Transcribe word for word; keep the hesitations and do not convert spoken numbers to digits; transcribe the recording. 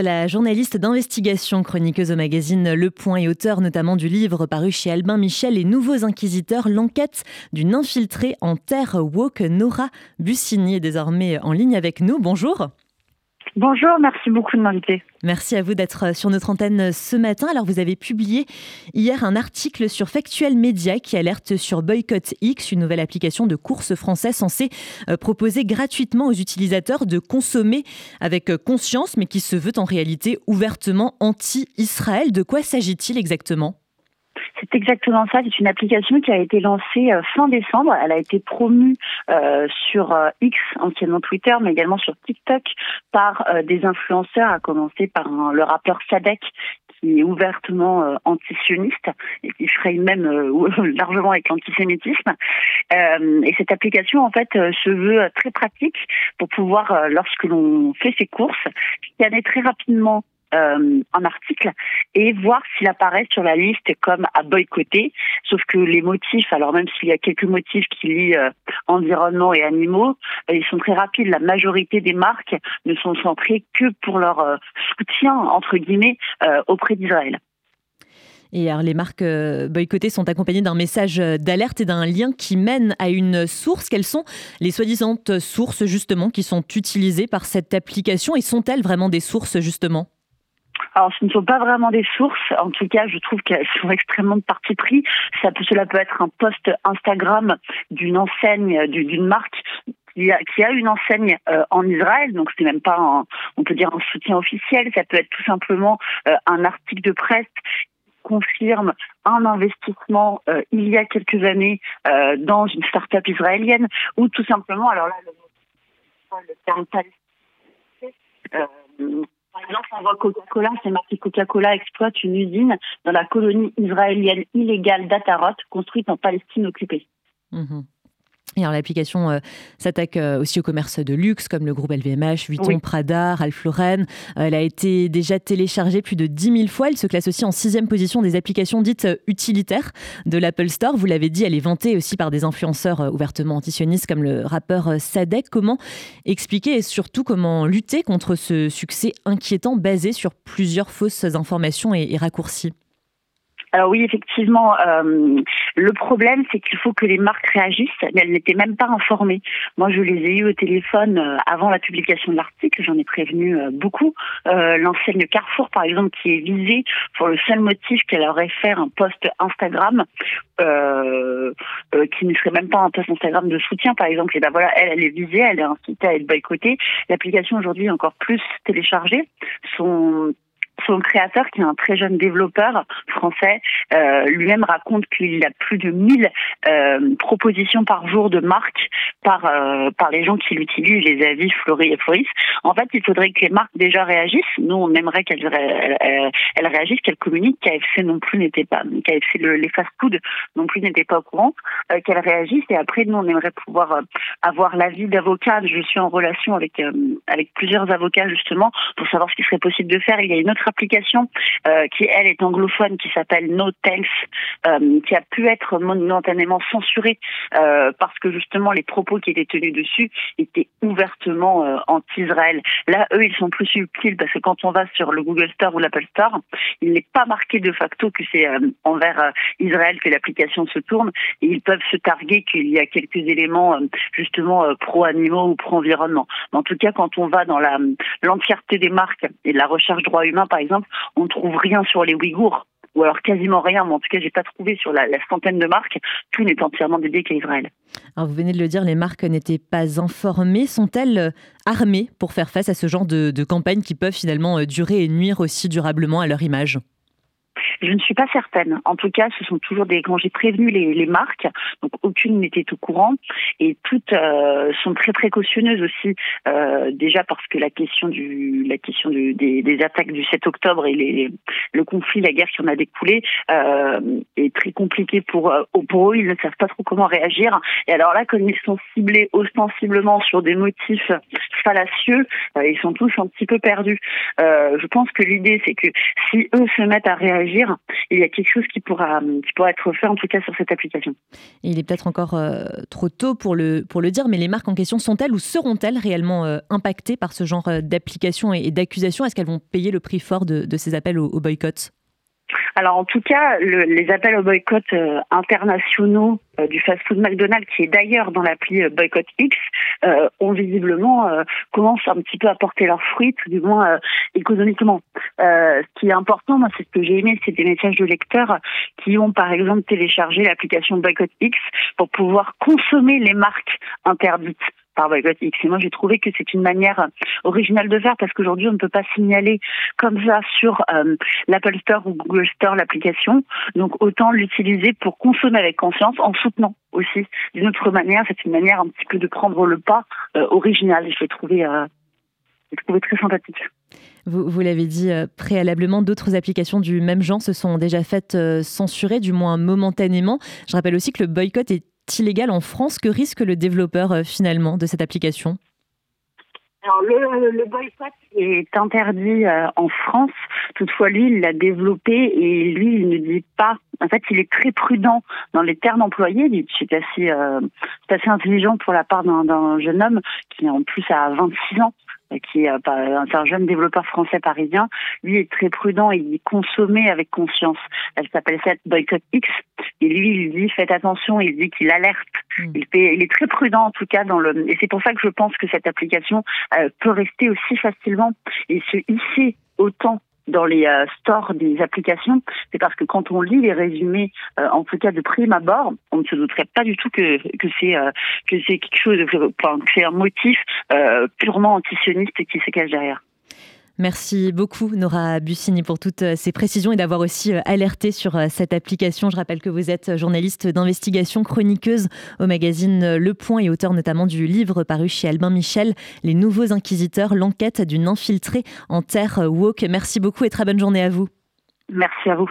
La journaliste d'investigation, chroniqueuse au magazine Le Point et auteure notamment du livre paru chez Albin Michel, Les Nouveaux Inquisiteurs, l'enquête d'une infiltrée en terre woke, Nora Bussigny, est désormais en ligne avec nous. Bonjour. Bonjour, merci beaucoup de m'inviter. Merci à vous d'être sur notre antenne ce matin. Alors, vous avez publié hier un article sur Factuel Média qui alerte sur Boycott X, une nouvelle application de courses française censée proposer gratuitement aux utilisateurs de consommer avec conscience, mais qui se veut en réalité ouvertement anti-Israël. De quoi s'agit-il exactement ? C'est exactement ça. C'est une application qui a été lancée fin décembre. Elle a été promue euh, sur euh, X, anciennement Twitter, mais également sur TikTok par euh, des influenceurs, à commencer par un, le rappeur Sadek, qui est ouvertement euh, antisioniste et qui fraye même euh, largement avec l'antisémitisme. Euh, et cette application, en fait, euh, se veut très pratique pour pouvoir, euh, lorsque l'on fait ses courses, scanner très rapidement Euh, un article et voir s'il apparaît sur la liste comme à boycotter, sauf que les motifs, alors même s'il y a quelques motifs qui lient euh, environnement et animaux, euh, ils sont très rapides. La majorité des marques ne sont centrées que pour leur euh, soutien, entre guillemets, euh, auprès d'Israël. Et alors les marques boycottées sont accompagnées d'un message d'alerte et d'un lien qui mène à une source. Quelles sont les soi-disantes sources justement qui sont utilisées par cette application, et sont-elles vraiment des sources justement ? Alors, ce ne sont pas vraiment des sources. En tout cas, je trouve qu'elles sont extrêmement de parti pris. Ça peut, cela peut être un post Instagram d'une enseigne, d'une marque qui a, qui a une enseigne euh, en Israël. Donc, c'est même pas, un, on peut dire, un soutien officiel. Ça peut être tout simplement euh, un article de presse confirme un investissement euh, il y a quelques années euh, dans une start-up israélienne, ou tout simplement, alors là, le, le terme euh, par exemple, on voit Coca-Cola, c'est marqué Coca-Cola exploite une usine dans la colonie israélienne illégale d'Atarot, construite en Palestine occupée. Mmh. Et alors, l'application euh, s'attaque euh, aussi au commerce de luxe, comme le groupe L V M H, Vuitton, oui. Prada, Ralph Lauren. Elle a été déjà téléchargée plus de dix mille fois. Elle se classe aussi en sixième position des applications dites utilitaires de l'Apple Store. Vous l'avez dit, elle est vantée aussi par des influenceurs euh, ouvertement antisionistes, comme le rappeur euh, Sadek. Comment expliquer et surtout comment lutter contre ce succès inquiétant basé sur plusieurs fausses informations et, et raccourcis ? Alors oui, effectivement, euh, le problème, c'est qu'il faut que les marques réagissent, mais elles n'étaient même pas informées. Moi, je les ai eues au téléphone euh, avant la publication de l'article, j'en ai prévenu euh, beaucoup. Euh, l'enseigne Carrefour, par exemple, qui est visée pour le seul motif qu'elle aurait fait un post Instagram, euh, euh, qui ne serait même pas un post Instagram de soutien, par exemple. Et ben voilà, elle, elle est visée, elle est incitée à être boycottée. L'application, aujourd'hui, est encore plus téléchargée. Son... Son créateur, qui est un très jeune développeur français, euh, lui-même raconte qu'il a plus de mille euh, propositions par jour de marques par euh, par les gens qui l'utilisent, les avis fleuris et fleurissent. En fait, il faudrait que les marques déjà réagissent. Nous, on aimerait qu'elles euh, elles réagissent, qu'elles communiquent. K F C non plus n'était pas, K F C le, les fast-food non plus n'étaient pas au courant, euh, qu'elles réagissent. Et après, nous, on aimerait pouvoir euh, avoir l'avis d'avocats. Je suis en relation avec euh, avec plusieurs avocats justement pour savoir ce qui serait possible de faire. Il y a une autre application euh, qui, elle, est anglophone, qui s'appelle No Thanks, euh, qui a pu être momentanément censurée euh, parce que justement les propos qui étaient tenus dessus étaient ouvertement euh, anti-Israël. Là, eux, ils sont plus subtils parce que quand on va sur le Google Store ou l'Apple Store, il n'est pas marqué de facto que c'est euh, envers euh, Israël que l'application se tourne, et ils peuvent se targuer qu'il y a quelques éléments euh, justement euh, pro-animaux ou pro-environnement. Mais en tout cas, quand on va dans la, l'entièreté des marques et de la recherche droit humain, par Par exemple, on ne trouve rien sur les Ouïghours, ou alors quasiment rien, mais en tout cas, je n'ai pas trouvé sur la, la centaine de marques. Tout n'est entièrement dédié qu'à Israël. Alors, vous venez de le dire, les marques n'étaient pas informées. Sont-elles armées pour faire face à ce genre de, de campagnes qui peuvent finalement durer et nuire aussi durablement à leur image ? Je ne suis pas certaine. En tout cas, ce sont toujours des... Quand j'ai prévenu les, les marques, donc aucune n'était au courant, et toutes euh, sont très précautionneuses aussi. Euh, déjà parce que la question du, la question du, des, des attaques du sept octobre et les, le conflit, la guerre qui en a découlé euh, est très compliquée pour, pour eux. Ils ne savent pas trop comment réagir. Et alors là, comme ils sont ciblés ostensiblement sur des motifs fallacieux, euh, ils sont tous un petit peu perdus. Euh, je pense que l'idée, c'est que si eux se mettent à réagir, dire, il y a quelque chose qui pourra, qui pourra être fait en tout cas sur cette application. Et il est peut-être encore euh, trop tôt pour le, pour le dire, mais les marques en question sont-elles ou seront-elles réellement euh, impactées par ce genre d'application et, et d'accusation? Est-ce qu'elles vont payer le prix fort de, de ces appels au, au boycott? Alors en tout cas, le, les appels au boycott euh, internationaux euh, du fast-food McDonald's, qui est d'ailleurs dans l'appli Boycott X, euh, ont visiblement euh, commencé un petit peu à porter leurs fruits, tout du moins euh, économiquement. Euh, ce qui est important, moi, c'est ce que j'ai aimé, c'est des messages de lecteurs qui ont par exemple téléchargé l'application Boycott X pour pouvoir consommer les marques interdites par Boycott X. Et moi, j'ai trouvé que c'est une manière originale de faire, parce qu'aujourd'hui, on ne peut pas signaler comme ça sur euh, l'Apple Store ou Google Store l'application. Donc, autant l'utiliser pour consommer avec conscience, en soutenant aussi. D'une autre manière, c'est une manière un petit peu de prendre le pas euh, original. Je l'ai trouvé, euh, je l'ai trouvé très sympathique. Vous, vous l'avez dit euh, préalablement, d'autres applications du même genre se sont déjà faites euh, censurer, du moins momentanément. Je rappelle aussi que le boycott est illégal en France. Que risque le développeur euh, finalement de cette application? Alors le, le boycott est interdit euh, en France. Toutefois, lui, il l'a développé et lui, il ne dit pas. En fait, il est très prudent dans les termes employés. C'est assez, euh, c'est assez intelligent pour la part d'un, d'un jeune homme qui, en plus, a vingt-six ans. Qui est un jeune développeur français parisien. Lui est très prudent et il est consommé avec conscience. Elle s'appelle cette Boycott X. Et lui, il dit, faites attention, il dit qu'il alerte. Mmh. Il, fait, il est très prudent en tout cas dans le. Et c'est pour ça que je pense que cette application euh, peut rester aussi facilement et se hisser autant dans les euh, stores des applications. C'est parce que quand on lit les résumés, euh, en tout cas de prime abord, on ne se douterait pas du tout que que c'est euh, que c'est quelque chose, que, enfin, que c'est un motif euh, purement antisioniste qui se cache derrière. Merci beaucoup Nora Bussigny pour toutes ces précisions et d'avoir aussi alerté sur cette application. Je rappelle que vous êtes journaliste d'investigation, chroniqueuse au magazine Le Point et auteur notamment du livre paru chez Albin Michel, Les Nouveaux Inquisiteurs, l'enquête d'une infiltrée en terre woke. Merci beaucoup et très bonne journée à vous. Merci à vous.